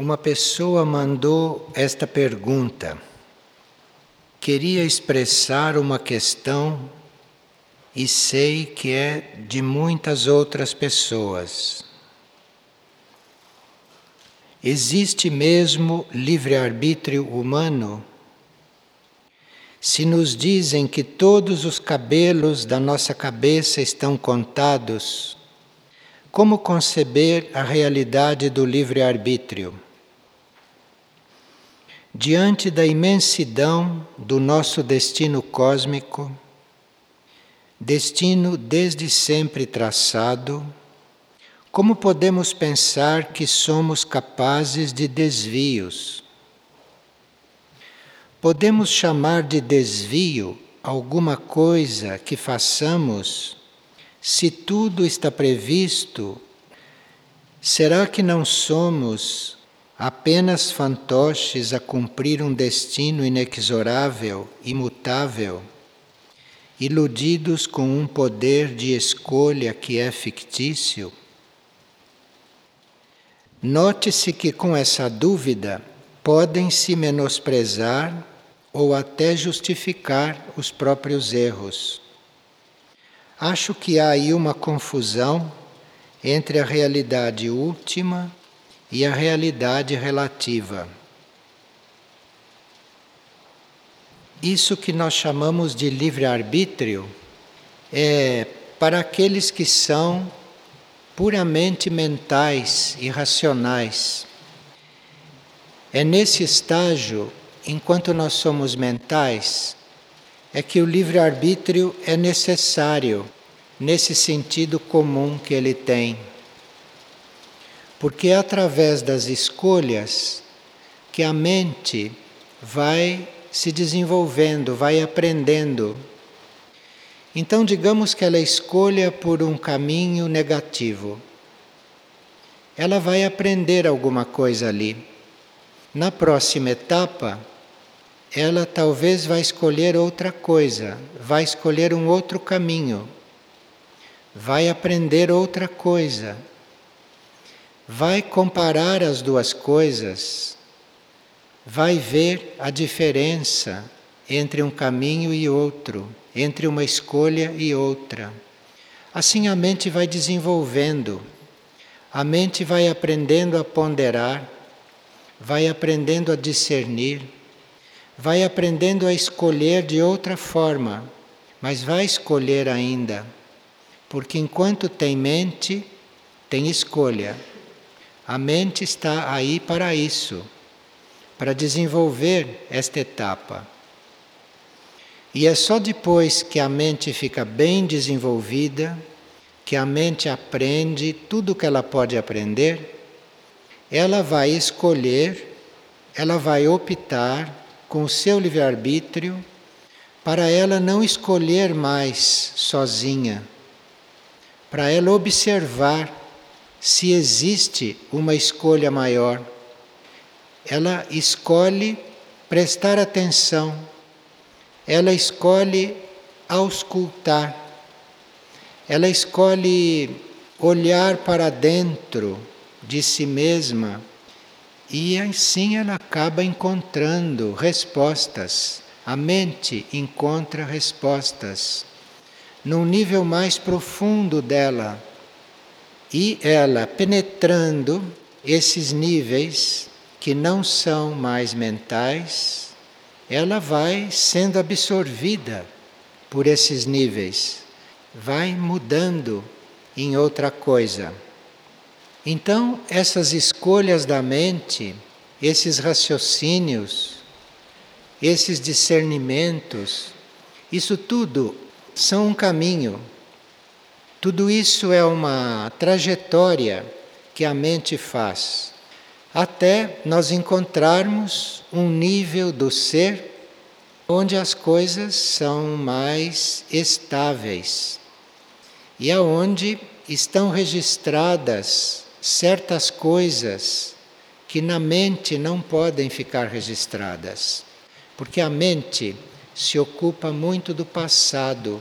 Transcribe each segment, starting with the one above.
Uma pessoa mandou esta pergunta. Queria expressar uma questão e sei que é de muitas outras pessoas. Existe mesmo livre-arbítrio humano? Se nos dizem que todos os cabelos da nossa cabeça estão contados, como conceber a realidade do livre-arbítrio? Diante da imensidão do nosso destino cósmico, destino desde sempre traçado, como podemos pensar que somos capazes de desvios? Podemos chamar de desvio alguma coisa que façamos se tudo está previsto? Será que não somos apenas fantoches a cumprir um destino inexorável, imutável, iludidos com um poder de escolha que é fictício? Note-se que com essa dúvida podem-se menosprezar ou até justificar os próprios erros. Acho que há aí uma confusão entre a realidade última e a realidade relativa. Isso que nós chamamos de livre-arbítrio é para aqueles que são puramente mentais e racionais. É nesse estágio, enquanto nós somos mentais, é que o livre-arbítrio é necessário, nesse sentido comum que ele tem. Porque é através das escolhas que a mente vai se desenvolvendo, vai aprendendo. Então, digamos que ela escolha por um caminho negativo. Ela vai aprender alguma coisa ali. Na próxima etapa, ela talvez vai escolher outra coisa, vai escolher um outro caminho, vai aprender outra coisa. Vai comparar as duas coisas, vai ver a diferença entre um caminho e outro, entre uma escolha e outra. Assim a mente vai desenvolvendo, a mente vai aprendendo a ponderar, vai aprendendo a discernir, vai aprendendo a escolher de outra forma, mas vai escolher ainda, porque enquanto tem mente, tem escolha. A mente está aí para isso, para desenvolver esta etapa. E é só depois que a mente fica bem desenvolvida, que a mente aprende tudo o que ela pode aprender, ela vai escolher, ela vai optar com o seu livre-arbítrio para ela não escolher mais sozinha, para ela observar se existe uma escolha maior. Ela escolhe prestar atenção, ela escolhe auscultar, ela escolhe olhar para dentro de si mesma e assim ela acaba encontrando respostas. A mente encontra respostas num nível mais profundo dela. E ela, penetrando esses níveis que não são mais mentais, ela vai sendo absorvida por esses níveis, vai mudando em outra coisa. Então, essas escolhas da mente, esses raciocínios, esses discernimentos, isso tudo são um caminho. Tudo isso é uma trajetória que a mente faz, até nós encontrarmos um nível do ser onde as coisas são mais estáveis e aonde estão registradas certas coisas que na mente não podem ficar registradas, porque a mente se ocupa muito do passado.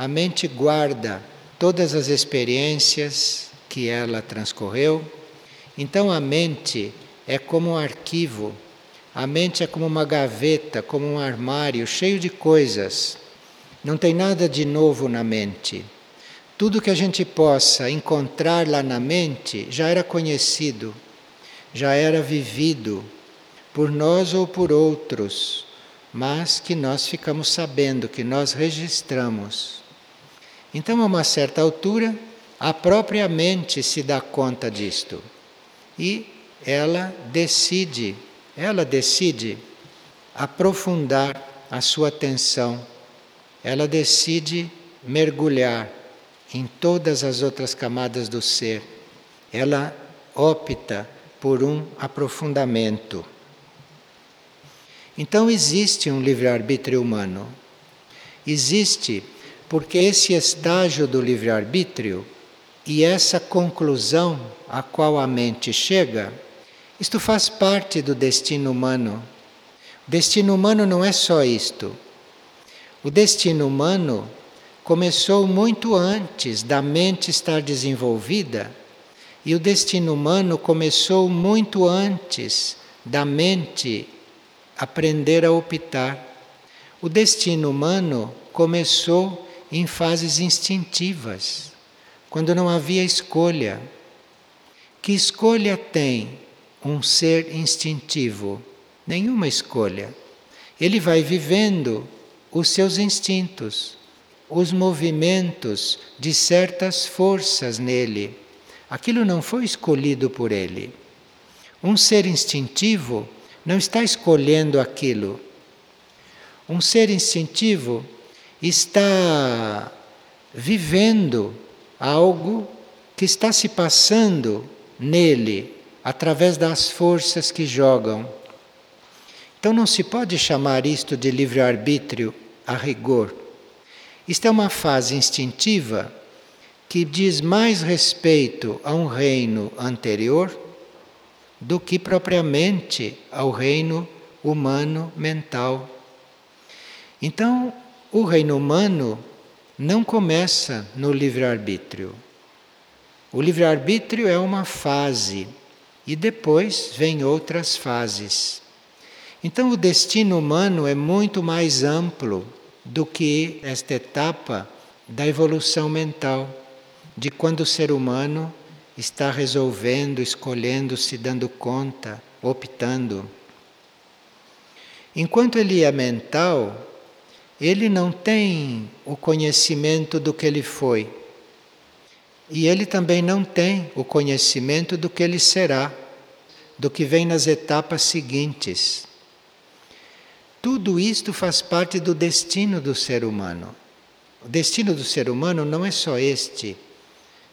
A mente guarda todas as experiências que ela transcorreu. Então a mente é como um arquivo. A mente é como uma gaveta, como um armário cheio de coisas. Não tem nada de novo na mente. Tudo que a gente possa encontrar lá na mente já era conhecido, já era vivido por nós ou por outros, mas que nós ficamos sabendo, que nós registramos. Então, a uma certa altura, a própria mente se dá conta disto e ela decide aprofundar a sua atenção, ela decide mergulhar em todas as outras camadas do ser, ela opta por um aprofundamento. Então existe um livre-arbítrio humano. Existe porque esse estágio do livre-arbítrio e essa conclusão a qual a mente chega, isto faz parte do destino humano. O destino humano não é só isto. O destino humano começou muito antes da mente estar desenvolvida, e o destino humano começou muito antes da mente aprender a optar. O destino humano começou em fases instintivas, quando não havia escolha. Que escolha tem um ser instintivo? Nenhuma escolha. Ele vai vivendo os seus instintos, os movimentos de certas forças nele. Aquilo não foi escolhido por ele. Um ser instintivo não está escolhendo aquilo. Um ser instintivo está vivendo algo que está se passando nele, através das forças que jogam. Então não se pode chamar isto de livre-arbítrio a rigor. Isto é uma fase instintiva que diz mais respeito a um reino anterior do que propriamente ao reino humano mental. Então, o reino humano não começa no livre-arbítrio. O livre-arbítrio é uma fase e depois vem outras fases. Então, o destino humano é muito mais amplo do que esta etapa da evolução mental, de quando o ser humano está resolvendo, escolhendo, se dando conta, optando. Enquanto ele é mental, ele não tem o conhecimento do que ele foi. E ele também não tem o conhecimento do que ele será, do que vem nas etapas seguintes. Tudo isto faz parte do destino do ser humano. O destino do ser humano não é só este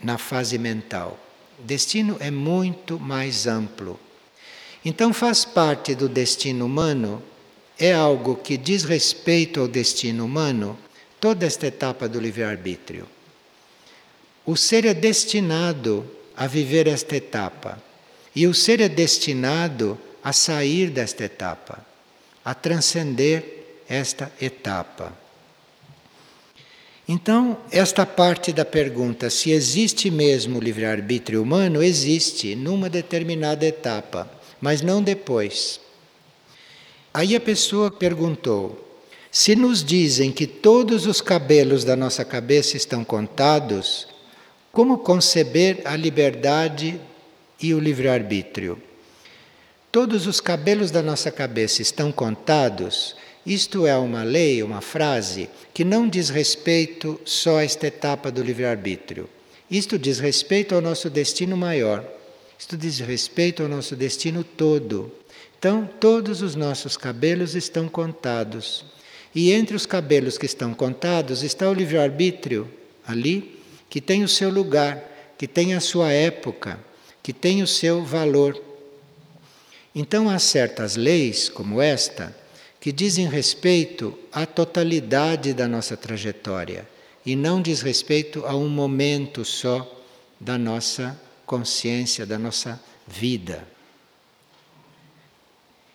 na fase mental. O destino é muito mais amplo. Então faz parte do destino humano, é algo que diz respeito ao destino humano, toda esta etapa do livre-arbítrio. O ser é destinado a viver esta etapa. E o ser é destinado a sair desta etapa, a transcender esta etapa. Então, esta parte da pergunta, se existe mesmo o livre-arbítrio humano, existe numa determinada etapa, mas não depois. Aí a pessoa perguntou, se nos dizem que todos os cabelos da nossa cabeça estão contados, como conceber a liberdade e o livre-arbítrio? Todos os cabelos da nossa cabeça estão contados. Isto é uma lei, uma frase, que não diz respeito só a esta etapa do livre-arbítrio. Isto diz respeito ao nosso destino maior. Isto diz respeito ao nosso destino todo. Então, todos os nossos cabelos estão contados. E entre os cabelos que estão contados está o livre-arbítrio ali, que tem o seu lugar, que tem a sua época, que tem o seu valor. Então há certas leis, como esta, que dizem respeito à totalidade da nossa trajetória e não diz respeito a um momento só da nossa consciência, da nossa vida.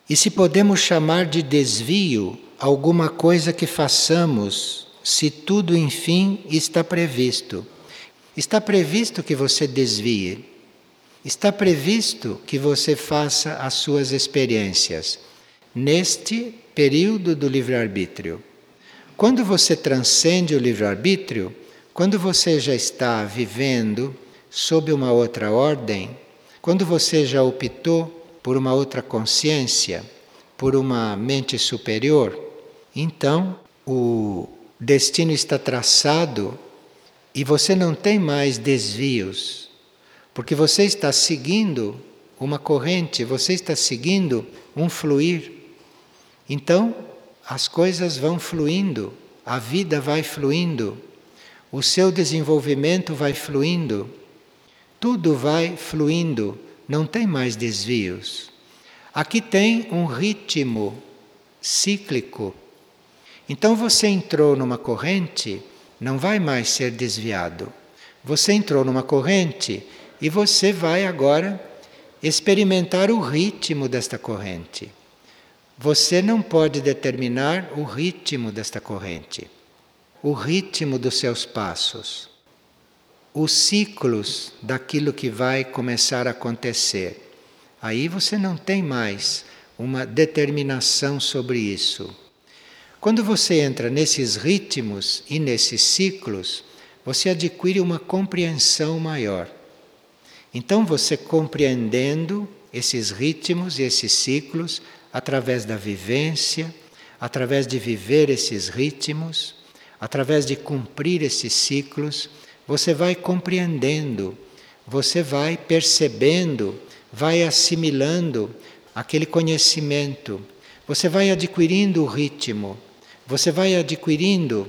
E se podemos chamar de desvio alguma coisa que façamos, se tudo, enfim, está previsto. Está previsto que você desvie. Está previsto que você faça as suas experiências neste período do livre-arbítrio. Quando você transcende o livre-arbítrio, quando você já está vivendo sob uma outra ordem, quando você já optou por uma outra consciência, por uma mente superior, então o destino está traçado e você não tem mais desvios, porque você está seguindo uma corrente, você está seguindo um fluir. Então, as coisas vão fluindo, a vida vai fluindo, o seu desenvolvimento vai fluindo, tudo vai fluindo, não tem mais desvios. Aqui tem um ritmo cíclico. Então você entrou numa corrente, não vai mais ser desviado. Você entrou numa corrente e você vai agora experimentar o ritmo desta corrente. Você não pode determinar o ritmo desta corrente, o ritmo dos seus passos, os ciclos daquilo que vai começar a acontecer. Aí você não tem mais uma determinação sobre isso. Quando você entra nesses ritmos e nesses ciclos, você adquire uma compreensão maior. Então você compreendendo esses ritmos e esses ciclos, através da vivência, através de viver esses ritmos, através de cumprir esses ciclos, você vai compreendendo, você vai percebendo, vai assimilando aquele conhecimento, você vai adquirindo o ritmo, você vai adquirindo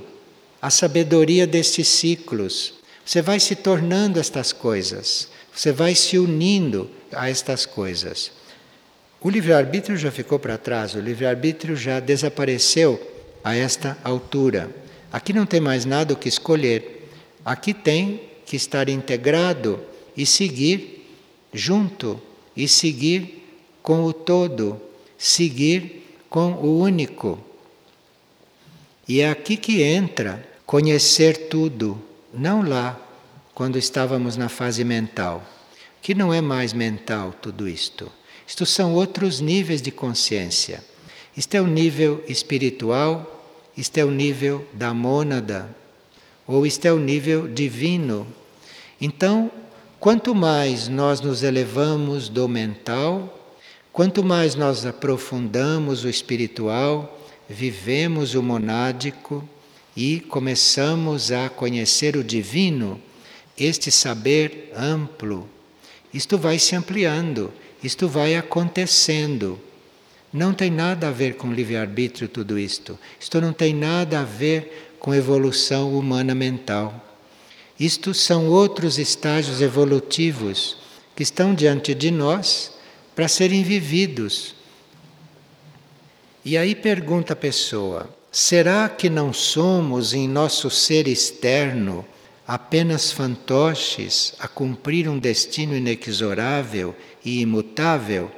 a sabedoria destes ciclos, você vai se tornando estas coisas. Você vai se unindo a estas coisas. O livre-arbítrio já ficou para trás, o livre-arbítrio já desapareceu a esta altura. Aqui não tem mais nada o que escolher. Aqui tem que estar integrado e seguir junto, e seguir com o todo, seguir com o único. E é aqui que entra conhecer tudo, não lá, quando estávamos na fase mental, que não é mais mental tudo isto. Isto são outros níveis de consciência. Isto é o nível espiritual, isto é o nível da mônada, ou isto é o nível divino. Então, quanto mais nós nos elevamos do mental, quanto mais nós aprofundamos o espiritual, vivemos o monádico e começamos a conhecer o divino, este saber amplo, isto vai se ampliando, isto vai acontecendo. Não tem nada a ver com livre-arbítrio tudo isto. Isto não tem nada a ver com evolução humana mental. Isto são outros estágios evolutivos que estão diante de nós para serem vividos. E aí pergunta a pessoa, será que não somos em nosso ser externo apenas fantoches a cumprir um destino inexorável e imutável?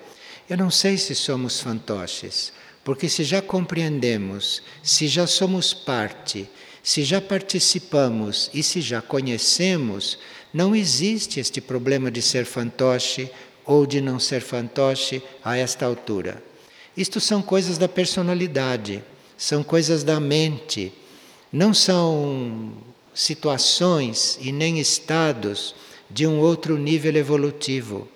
Eu não sei se somos fantoches, porque se já compreendemos, se já somos parte, se já participamos e se já conhecemos, não existe este problema de ser fantoche ou de não ser fantoche a esta altura. Isto são coisas da personalidade, são coisas da mente, não são situações e nem estados de um outro nível evolutivo.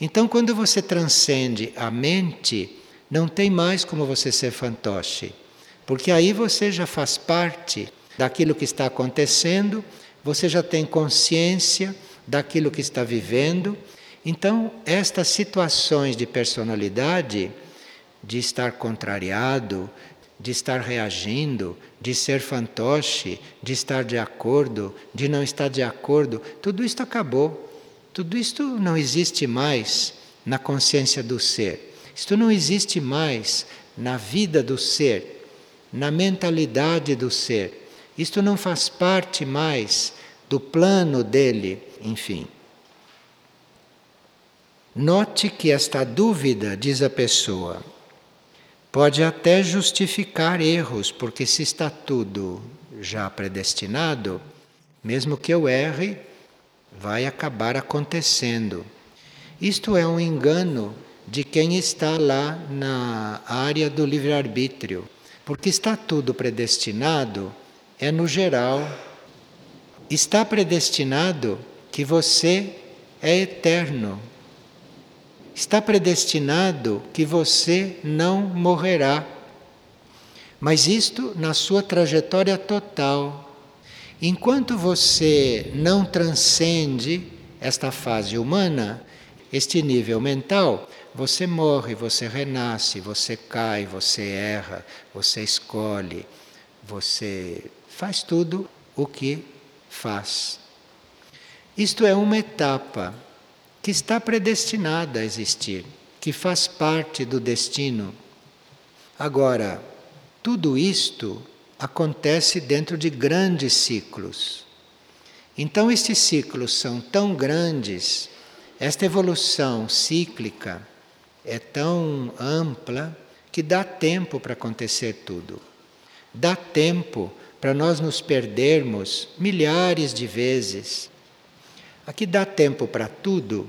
Então, quando você transcende a mente, não tem mais como você ser fantoche, porque aí você já faz parte daquilo que está acontecendo, você já tem consciência daquilo que está vivendo. Então, estas situações de personalidade, de estar contrariado, de estar reagindo, de ser fantoche, de estar de acordo, de não estar de acordo, tudo isto acabou. Tudo isto não existe mais na consciência do ser. Isto não existe mais na vida do ser, na mentalidade do ser. Isto não faz parte mais do plano dele, enfim. Note que esta dúvida, diz a pessoa, pode até justificar erros, porque se está tudo já predestinado, mesmo que eu erre, vai acabar acontecendo. Isto é um engano de quem está lá na área do livre-arbítrio, porque está tudo predestinado, é no geral. Está predestinado que você é eterno. Está predestinado que você não morrerá. Mas isto na sua trajetória total. Enquanto você não transcende esta fase humana, este nível mental, você morre, você renasce, você cai, você erra, você escolhe, você faz tudo o que faz. Isto é uma etapa que está predestinada a existir, que faz parte do destino. Agora, tudo isto acontece dentro de grandes ciclos. Então, estes ciclos são tão grandes, esta evolução cíclica é tão ampla que dá tempo para acontecer tudo. Dá tempo para nós nos perdermos milhares de vezes. Aqui dá tempo para tudo,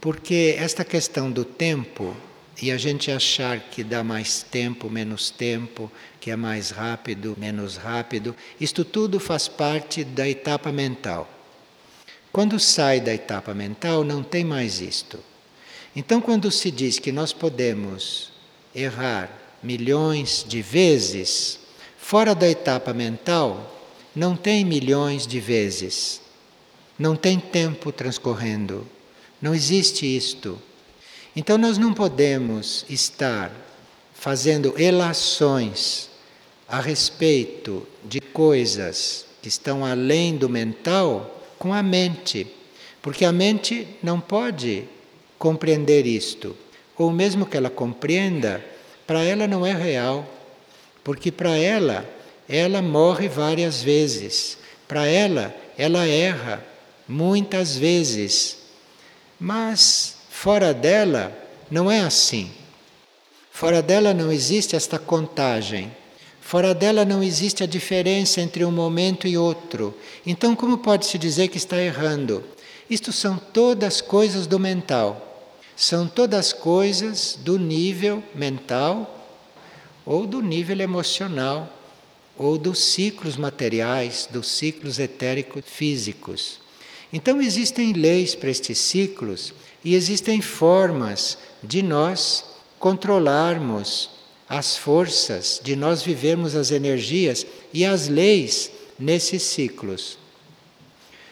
porque esta questão do tempo e a gente achar que dá mais tempo, menos tempo, que é mais rápido, menos rápido, isto tudo faz parte da etapa mental. Quando sai da etapa mental, não tem mais isto. Então, quando se diz que nós podemos errar milhões de vezes, fora da etapa mental, não tem milhões de vezes. Não tem tempo transcorrendo. Não existe isto. Então nós não podemos estar fazendo relações a respeito de coisas que estão além do mental com a mente, porque a mente não pode compreender isto, ou mesmo que ela compreenda, para ela não é real, porque para ela, ela morre várias vezes, para ela, ela erra muitas vezes, mas fora dela não é assim. Fora dela não existe esta contagem. Fora dela não existe a diferença entre um momento e outro. Então, como pode-se dizer que está errando? Isto são todas coisas do mental. São todas coisas do nível mental, ou do nível emocional, ou dos ciclos materiais, dos ciclos etéricos físicos. Então, existem leis para estes ciclos. E existem formas de nós controlarmos as forças, de nós vivermos as energias e as leis nesses ciclos.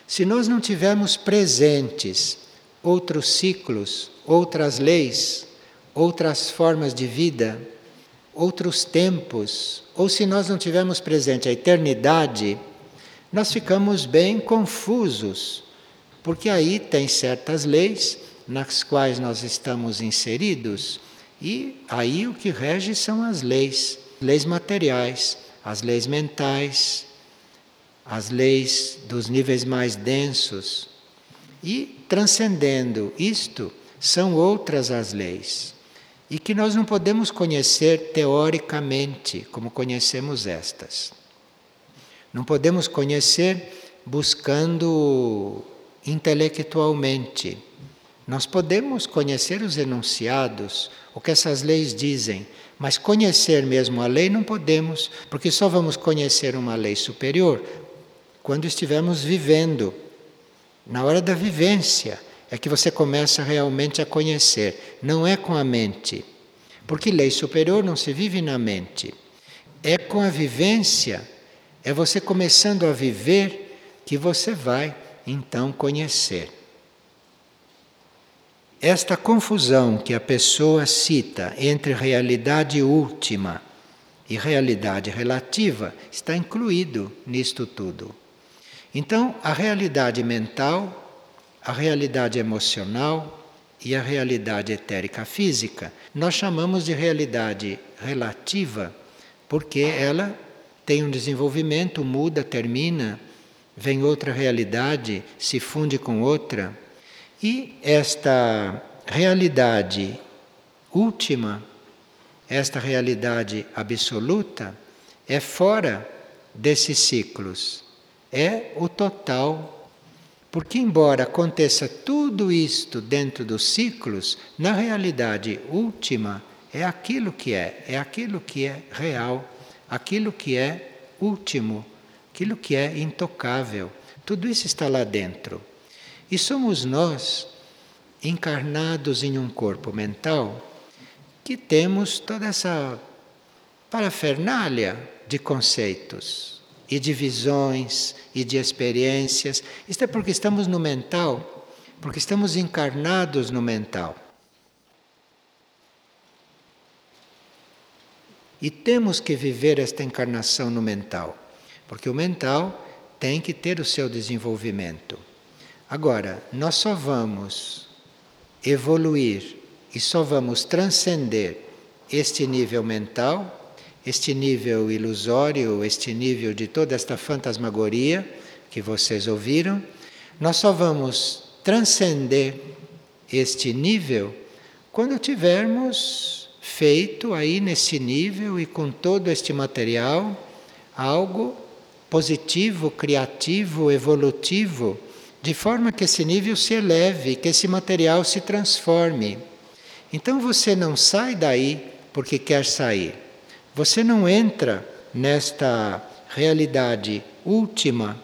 Se nós não tivermos presentes outros ciclos, outras leis, outras formas de vida, outros tempos, ou se nós não tivermos presente a eternidade, nós ficamos bem confusos, porque aí tem certas leis nas quais nós estamos inseridos, e aí o que rege são as leis materiais, as leis mentais, as leis dos níveis mais densos, e transcendendo isto, são outras as leis, e que nós não podemos conhecer teoricamente, como conhecemos estas. Não podemos conhecer buscando intelectualmente. Nós podemos conhecer os enunciados, o que essas leis dizem, mas conhecer mesmo a lei não podemos, porque só vamos conhecer uma lei superior quando estivermos vivendo. Na hora da vivência é que você começa realmente a conhecer, não é com a mente, porque lei superior não se vive na mente. É com a vivência, é você começando a viver que você vai então conhecer. Esta confusão que a pessoa cita entre realidade última e realidade relativa está incluído nisto tudo. Então, a realidade mental, a realidade emocional e a realidade etérica física, nós chamamos de realidade relativa porque ela tem um desenvolvimento, muda, termina, vem outra realidade, se funde com outra. E esta realidade última, esta realidade absoluta, é fora desses ciclos. É o total. Porque, embora aconteça tudo isto dentro dos ciclos, na realidade última é aquilo que é aquilo que é real, aquilo que é último, aquilo que é intocável. Tudo isso está lá dentro. E somos nós, encarnados em um corpo mental, que temos toda essa parafernália de conceitos e de visões e de experiências. Isto é porque estamos no mental, porque estamos encarnados no mental. E temos que viver esta encarnação no mental, porque o mental tem que ter o seu desenvolvimento. Agora, nós só vamos evoluir e só vamos transcender este nível mental, este nível ilusório, este nível de toda esta fantasmagoria que vocês ouviram. Nós só vamos transcender este nível quando tivermos feito aí nesse nível e com todo este material algo positivo, criativo, evolutivo, de forma que esse nível se eleve, que esse material se transforme. Então você não sai daí porque quer sair. Você não entra nesta realidade última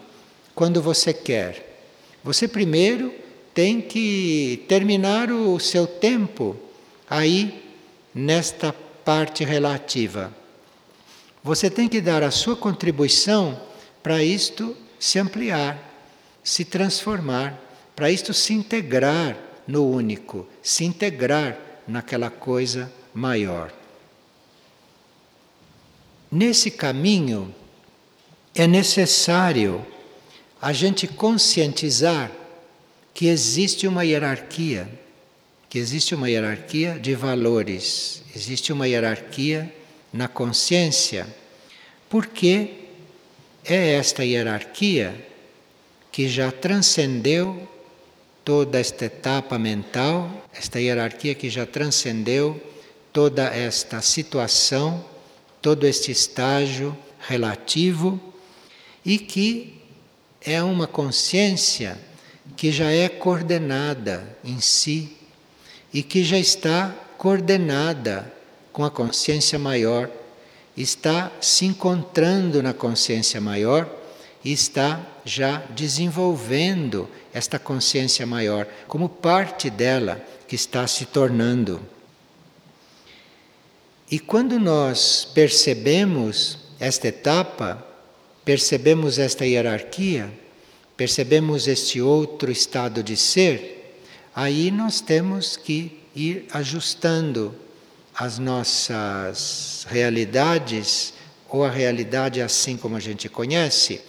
quando você quer. Você primeiro tem que terminar o seu tempo aí nesta parte relativa. Você tem que dar a sua contribuição para isto se ampliar, se transformar, para isto se integrar no único, se integrar naquela coisa maior. Nesse caminho, é necessário a gente conscientizar que existe uma hierarquia, de valores, existe uma hierarquia na consciência, porque é esta hierarquia que já transcendeu toda esta etapa mental, esta hierarquia que já transcendeu toda esta situação, todo este estágio relativo, e que é uma consciência que já é coordenada em si e que já está coordenada com a consciência maior, está se encontrando na consciência maior e está já desenvolvendo esta consciência maior como parte dela que está se tornando. E quando nós percebemos esta etapa, percebemos esta hierarquia, percebemos este outro estado de ser, aí nós temos que ir ajustando as nossas realidades, ou a realidade assim como a gente conhece,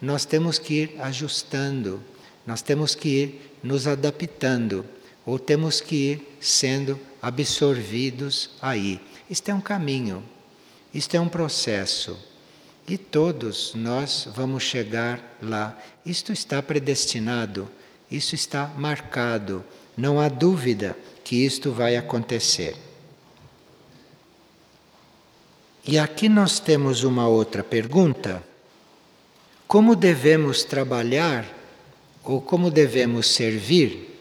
nós temos que ir ajustando, nós temos que ir nos adaptando, ou temos que ir sendo absorvidos aí. Isto é um caminho, isto é um processo, e todos nós vamos chegar lá. Isto está predestinado, isto está marcado, não há dúvida que isto vai acontecer. E aqui nós temos uma outra pergunta: como devemos trabalhar ou como devemos servir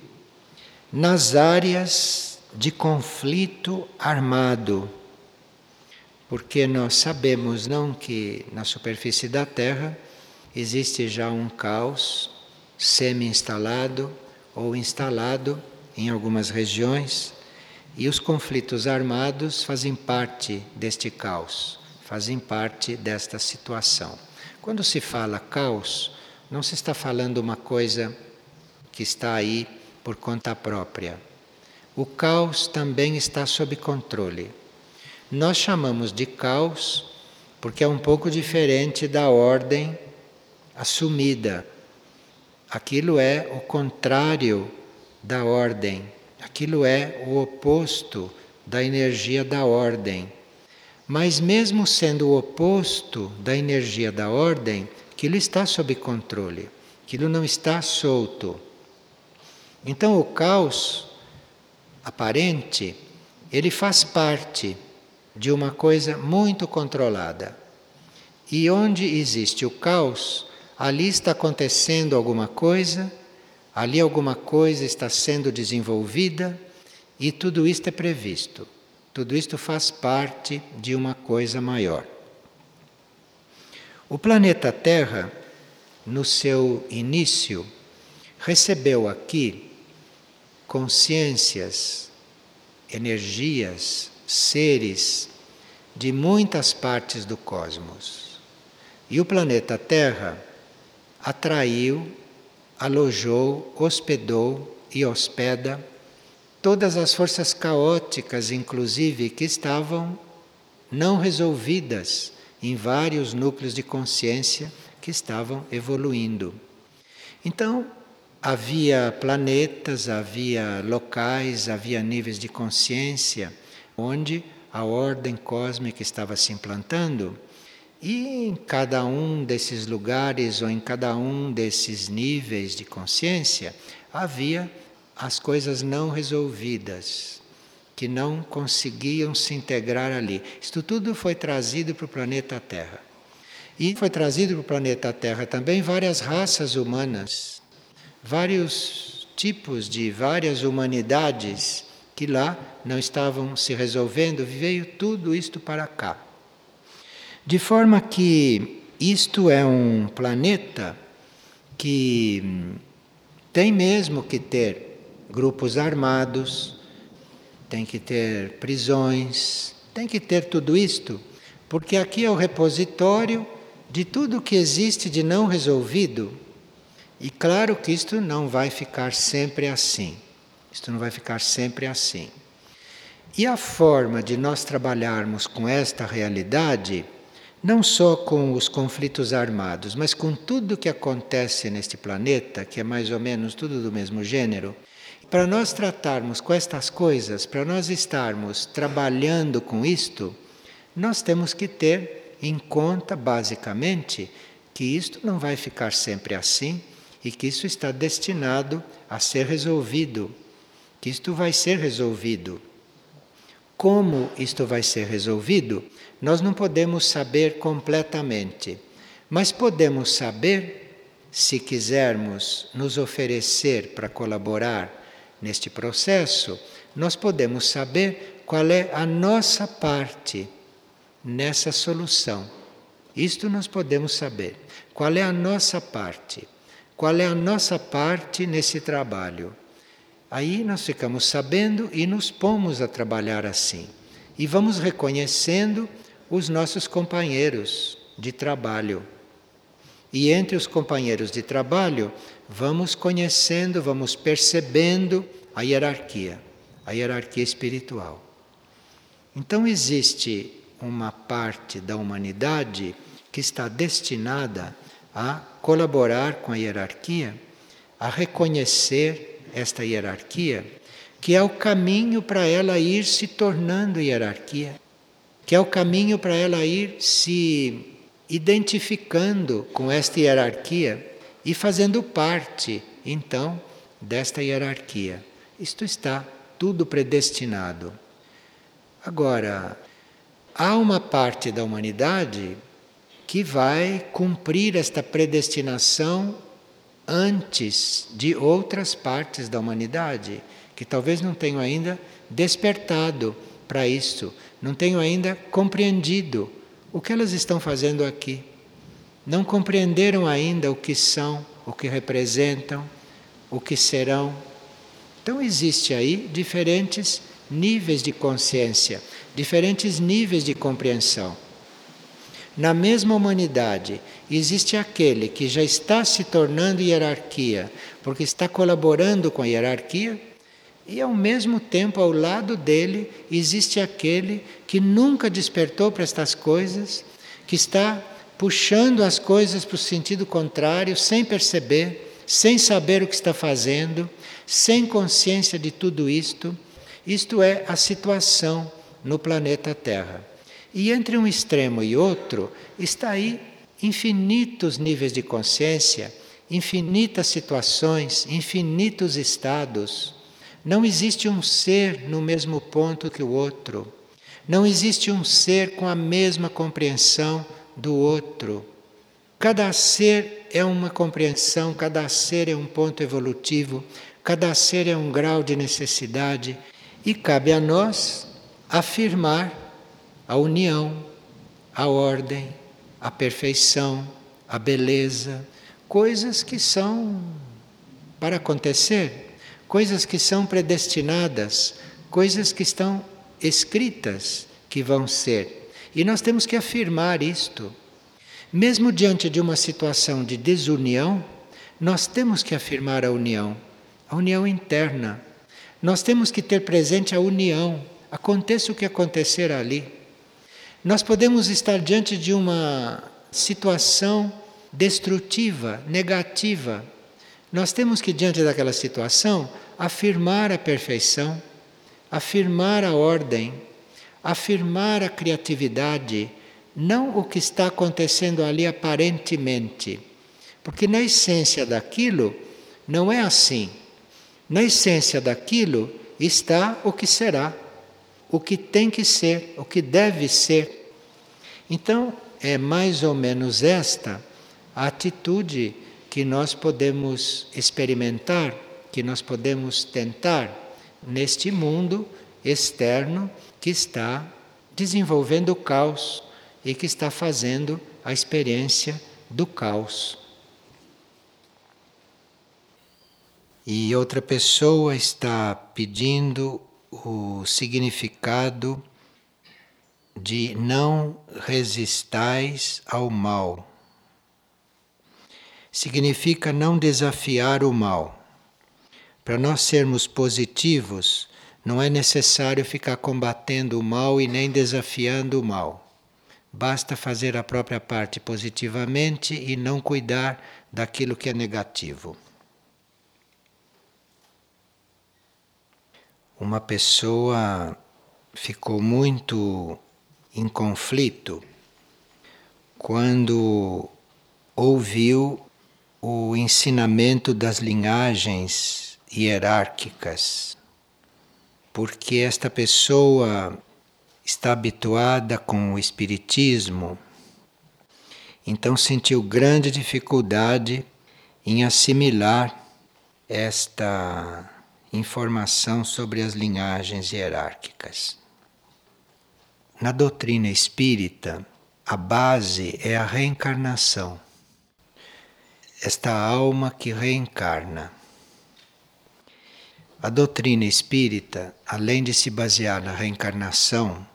nas áreas de conflito armado? Porque nós sabemos, não, que na superfície da Terra existe já um caos semi-instalado ou instalado em algumas regiões, e os conflitos armados fazem parte deste caos, fazem parte desta situação. Quando se fala caos, não se está falando uma coisa que está aí por conta própria. O caos também está sob controle. Nós chamamos de caos porque é um pouco diferente da ordem assumida. Aquilo é o contrário da ordem, aquilo é o oposto da energia da ordem. Mas mesmo sendo o oposto da energia da ordem, aquilo está sob controle, aquilo não está solto. Então o caos aparente, ele faz parte de uma coisa muito controlada. E onde existe o caos, ali está acontecendo alguma coisa ali alguma coisa está sendo desenvolvida e tudo isto é previsto. Tudo isto faz parte de uma coisa maior. O planeta Terra, no seu início, recebeu aqui consciências, energias, seres de muitas partes do cosmos. E o planeta Terra atraiu, alojou, hospedou e hospeda todas as forças caóticas, inclusive, que estavam não resolvidas em vários núcleos de consciência que estavam evoluindo. Então, havia planetas, havia locais, havia níveis de consciência onde a ordem cósmica estava se implantando, e em cada um desses lugares ou em cada um desses níveis de consciência havia as coisas não resolvidas, que não conseguiam se integrar ali. Isto tudo foi trazido para o planeta Terra. E foi trazido para o planeta Terra também várias raças humanas, vários tipos de várias humanidades que lá não estavam se resolvendo, veio tudo isto para cá. De forma que isto é um planeta que tem mesmo que ter grupos armados, tem que ter prisões, tem que ter tudo isto, porque aqui é o repositório de tudo que existe de não resolvido. E claro que isto não vai ficar sempre assim. Isto não vai ficar sempre assim. E a forma de nós trabalharmos com esta realidade, não só com os conflitos armados, mas com tudo que acontece neste planeta, que é mais ou menos tudo do mesmo gênero, para nós tratarmos com estas coisas, para nós estarmos trabalhando com isto, nós temos que ter em conta, basicamente, que isto não vai ficar sempre assim e que isso está destinado a ser resolvido, que isto vai ser resolvido. Como isto vai ser resolvido, nós não podemos saber completamente, mas podemos saber, se quisermos nos oferecer para colaborar neste processo, nós podemos saber qual é a nossa parte nessa solução. Isto nós podemos saber. Qual é a nossa parte? Qual é a nossa parte nesse trabalho? Aí nós ficamos sabendo e nos pomos a trabalhar assim. E vamos reconhecendo os nossos companheiros de trabalho. E entre os companheiros de trabalho, vamos conhecendo, vamos percebendo a hierarquia espiritual. Então existe uma parte da humanidade que está destinada a colaborar com a hierarquia, a reconhecer esta hierarquia, que é o caminho para ela ir se tornando hierarquia, que é o caminho para ela ir se identificando com esta hierarquia e fazendo parte, então, desta hierarquia. Isto está tudo predestinado. Agora, há uma parte da humanidade que vai cumprir esta predestinação antes de outras partes da humanidade, que talvez não tenham ainda despertado para isso, não tenham ainda compreendido o que elas estão fazendo aqui. Não compreenderam ainda o que são, o que representam, o que serão. Então existe aí diferentes níveis de consciência, diferentes níveis de compreensão. Na mesma humanidade, existe aquele que já está se tornando hierarquia, porque está colaborando com a hierarquia, e ao mesmo tempo, ao lado dele, existe aquele que nunca despertou para estas coisas, que está puxando as coisas para o sentido contrário, sem perceber, sem saber o que está fazendo, sem consciência de tudo isto. Isto é a situação no planeta Terra. E entre um extremo e outro, está aí infinitos níveis de consciência, infinitas situações, infinitos estados. Não existe um ser no mesmo ponto que o outro. Não existe um ser com a mesma compreensão do outro. Cada ser é uma compreensão, cada ser é um ponto evolutivo, cada ser é um grau de necessidade, e cabe a nós afirmar a união, a ordem, a perfeição, a beleza, coisas que são para acontecer, coisas que são predestinadas, coisas que estão escritas que vão ser. E nós temos que afirmar isto. Mesmo diante de uma situação de desunião, nós temos que afirmar a união interna. Nós temos que ter presente a união, aconteça o que acontecer ali. Nós podemos estar diante de uma situação destrutiva, negativa. Nós temos que, diante daquela situação, afirmar a perfeição, afirmar a ordem, afirmar a criatividade, não o que está acontecendo ali aparentemente. Porque na essência daquilo não é assim. Na essência daquilo está o que será, o que tem que ser, o que deve ser. Então, é mais ou menos esta a atitude que nós podemos experimentar, que nós podemos tentar neste mundo externo que está desenvolvendo o caos e que está fazendo a experiência do caos. E outra pessoa está pedindo o significado de não resistais ao mal. Significa não desafiar o mal. Para nós sermos positivos, não é necessário ficar combatendo o mal e nem desafiando o mal. Basta fazer a própria parte positivamente e não cuidar daquilo que é negativo. Uma pessoa ficou muito em conflito quando ouviu o ensinamento das linhagens hierárquicas, porque esta pessoa está habituada com o espiritismo, então sentiu grande dificuldade em assimilar esta informação sobre as linhagens hierárquicas. Na doutrina espírita, a base é a reencarnação. Esta alma que reencarna. A doutrina espírita, além de se basear na reencarnação,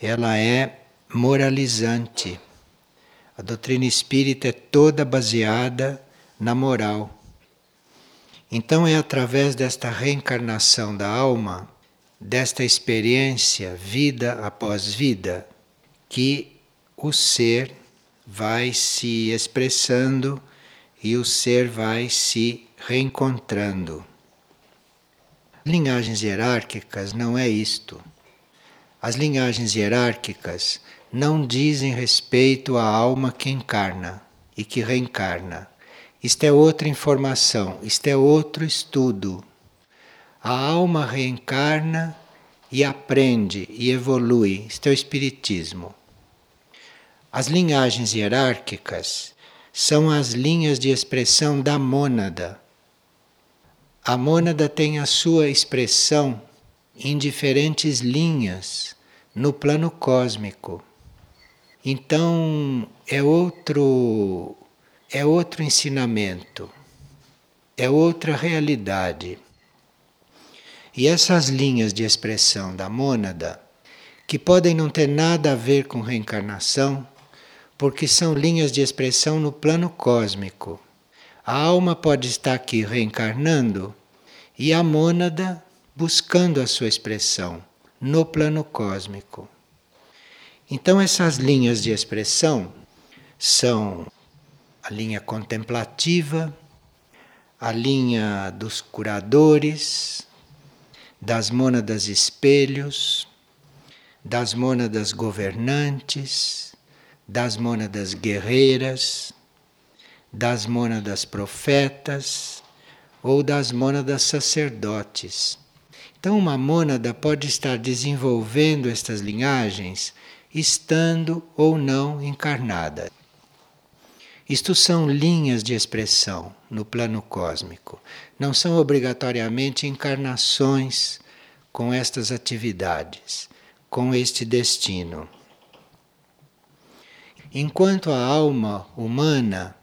ela é moralizante. A doutrina espírita é toda baseada na moral. Então é através desta reencarnação da alma, desta experiência, vida após vida, que o ser vai se expressando e o ser vai se reencontrando. Linhagens hierárquicas não é isto. As linhagens hierárquicas não dizem respeito à alma que encarna e que reencarna. Isto é outra informação, isto é outro estudo. A alma reencarna e aprende e evolui. Isto é o espiritismo. As linhagens hierárquicas são as linhas de expressão da mônada. A mônada tem a sua expressão em diferentes linhas no plano cósmico. Então, é outro ensinamento, é outra realidade. E essas linhas de expressão da mônada, que podem não ter nada a ver com reencarnação, porque são linhas de expressão no plano cósmico. A alma pode estar aqui reencarnando e a mônada buscando a sua expressão no plano cósmico. Então essas linhas de expressão são a linha contemplativa, a linha dos curadores, das mônadas espelhos, das mônadas governantes, das mônadas guerreiras, das mônadas profetas ou das mônadas sacerdotes. Então uma mônada pode estar desenvolvendo estas linhagens, estando ou não encarnada. Isto são linhas de expressão no plano cósmico. Não são obrigatoriamente encarnações com estas atividades, com este destino. Enquanto a alma humana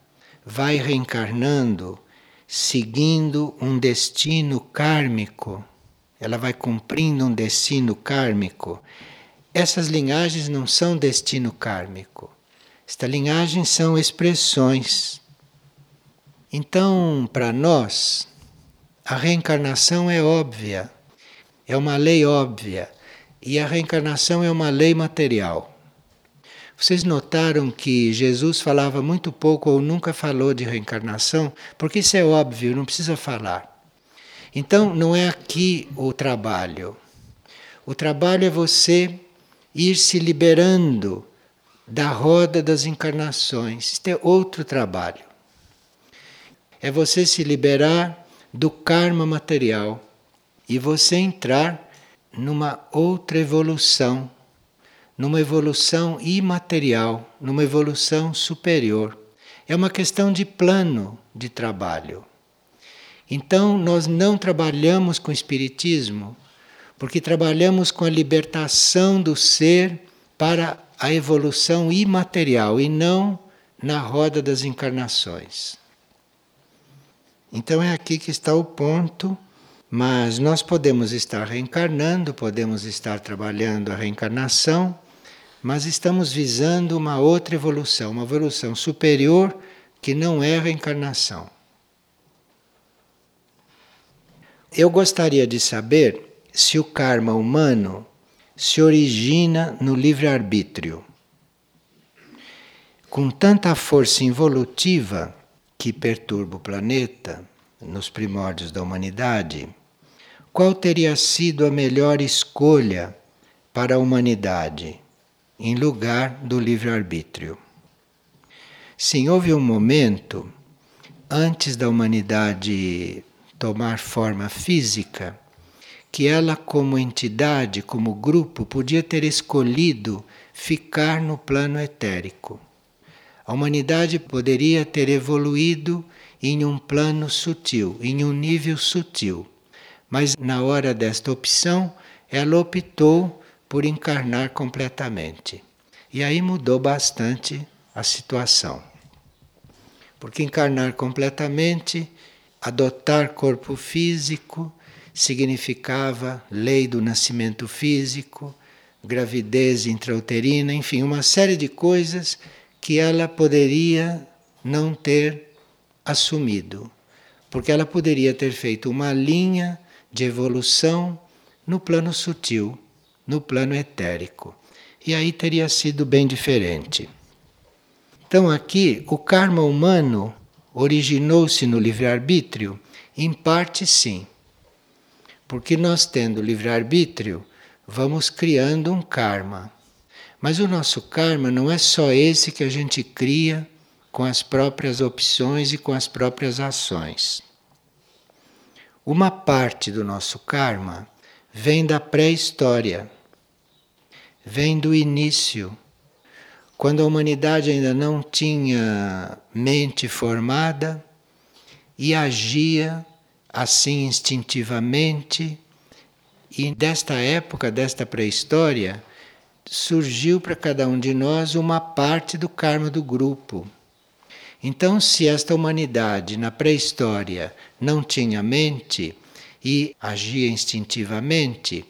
vai reencarnando, seguindo um destino kármico, ela vai cumprindo um destino kármico. Essas linhagens não são destino kármico. Estas linhagens são expressões. Então, para nós, a reencarnação é óbvia, é uma lei óbvia, e a reencarnação é uma lei material. Vocês notaram que Jesus falava muito pouco ou nunca falou de reencarnação, porque isso é óbvio, não precisa falar. Então, não é aqui o trabalho. O trabalho é você ir se liberando da roda das encarnações. Isto é outro trabalho. É você se liberar do karma material e você entrar numa outra evolução, numa evolução imaterial, numa evolução superior. É uma questão de plano de trabalho. Então, nós não trabalhamos com o espiritismo, porque trabalhamos com a libertação do ser para a evolução imaterial e não na roda das encarnações. Então é aqui que está o ponto, mas nós podemos estar reencarnando, podemos estar trabalhando a reencarnação, mas estamos visando uma evolução superior que não é a reencarnação. Eu gostaria de saber se o karma humano se origina no livre-arbítrio. Com tanta força involutiva que perturba o planeta nos primórdios da humanidade, qual teria sido a melhor escolha para a humanidade em lugar do livre-arbítrio? Sim, houve um momento antes da humanidade tomar forma física, que ela como entidade, como grupo, podia ter escolhido ficar no plano etérico. A humanidade poderia ter evoluído em um plano sutil, em um nível sutil. Mas na hora desta opção, ela optou por encarnar completamente. E aí mudou bastante a situação. Porque encarnar completamente, adotar corpo físico significava lei do nascimento físico, gravidez intrauterina, enfim, uma série de coisas que ela poderia não ter assumido, porque ela poderia ter feito uma linha de evolução no plano sutil, no plano etérico, e aí teria sido bem diferente. Então aqui o karma humano originou-se no livre-arbítrio? Em parte sim, porque nós tendo livre-arbítrio, vamos criando um karma. Mas o nosso karma não é só esse que a gente cria com as próprias opções e com as próprias ações. Uma parte do nosso karma vem da pré-história, vem do início, quando a humanidade ainda não tinha mente formada e agia assim instintivamente, e desta época, desta pré-história, surgiu para cada um de nós uma parte do karma do grupo. Então, se esta humanidade na pré-história não tinha mente e agia instintivamente,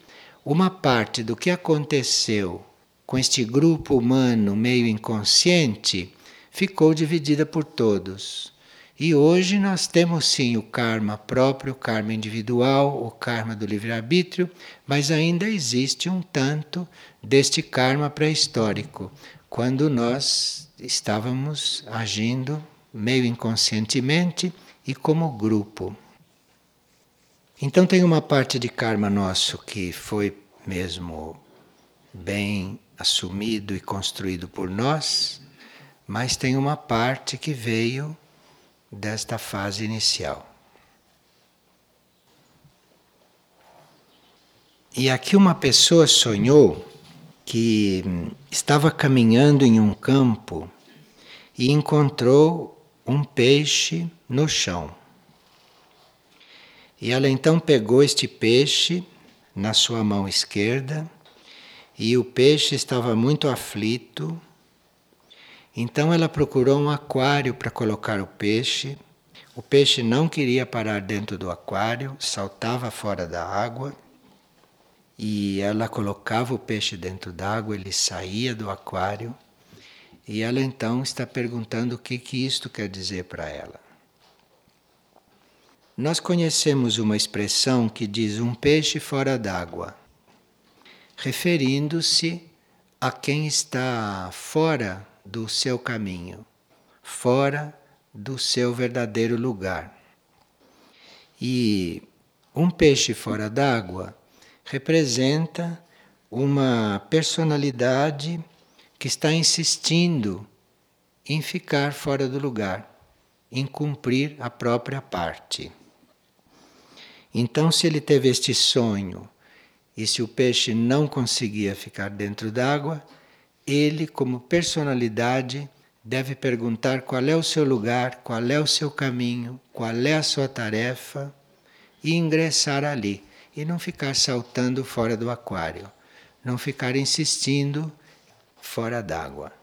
uma parte do que aconteceu com este grupo humano meio inconsciente, ficou dividida por todos. E hoje nós temos sim o karma próprio, o karma individual, o karma do livre-arbítrio, mas ainda existe um tanto deste karma pré-histórico, quando nós estávamos agindo meio inconscientemente e como grupo. Então tem uma parte de karma nosso que foi mesmo bem assumido e construído por nós, mas tem uma parte que veio desta fase inicial. E aqui uma pessoa sonhou que estava caminhando em um campo e encontrou um peixe no chão. E ela então pegou este peixe na sua mão esquerda, e o peixe estava muito aflito. Então ela procurou um aquário para colocar o peixe. O peixe não queria parar dentro do aquário, saltava fora da água. E ela colocava o peixe dentro d'água, ele saía do aquário. E ela então está perguntando o que isto quer dizer para ela. Nós conhecemos uma expressão que diz um peixe fora d'água, referindo-se a quem está fora do seu caminho, fora do seu verdadeiro lugar. E um peixe fora d'água representa uma personalidade que está insistindo em ficar fora do lugar, em cumprir a própria parte. Então, se ele teve este sonho, e se o peixe não conseguia ficar dentro d'água, ele, como personalidade, deve perguntar qual é o seu lugar, qual é o seu caminho, qual é a sua tarefa, e ingressar ali, e não ficar saltando fora do aquário, não ficar insistindo fora d'água.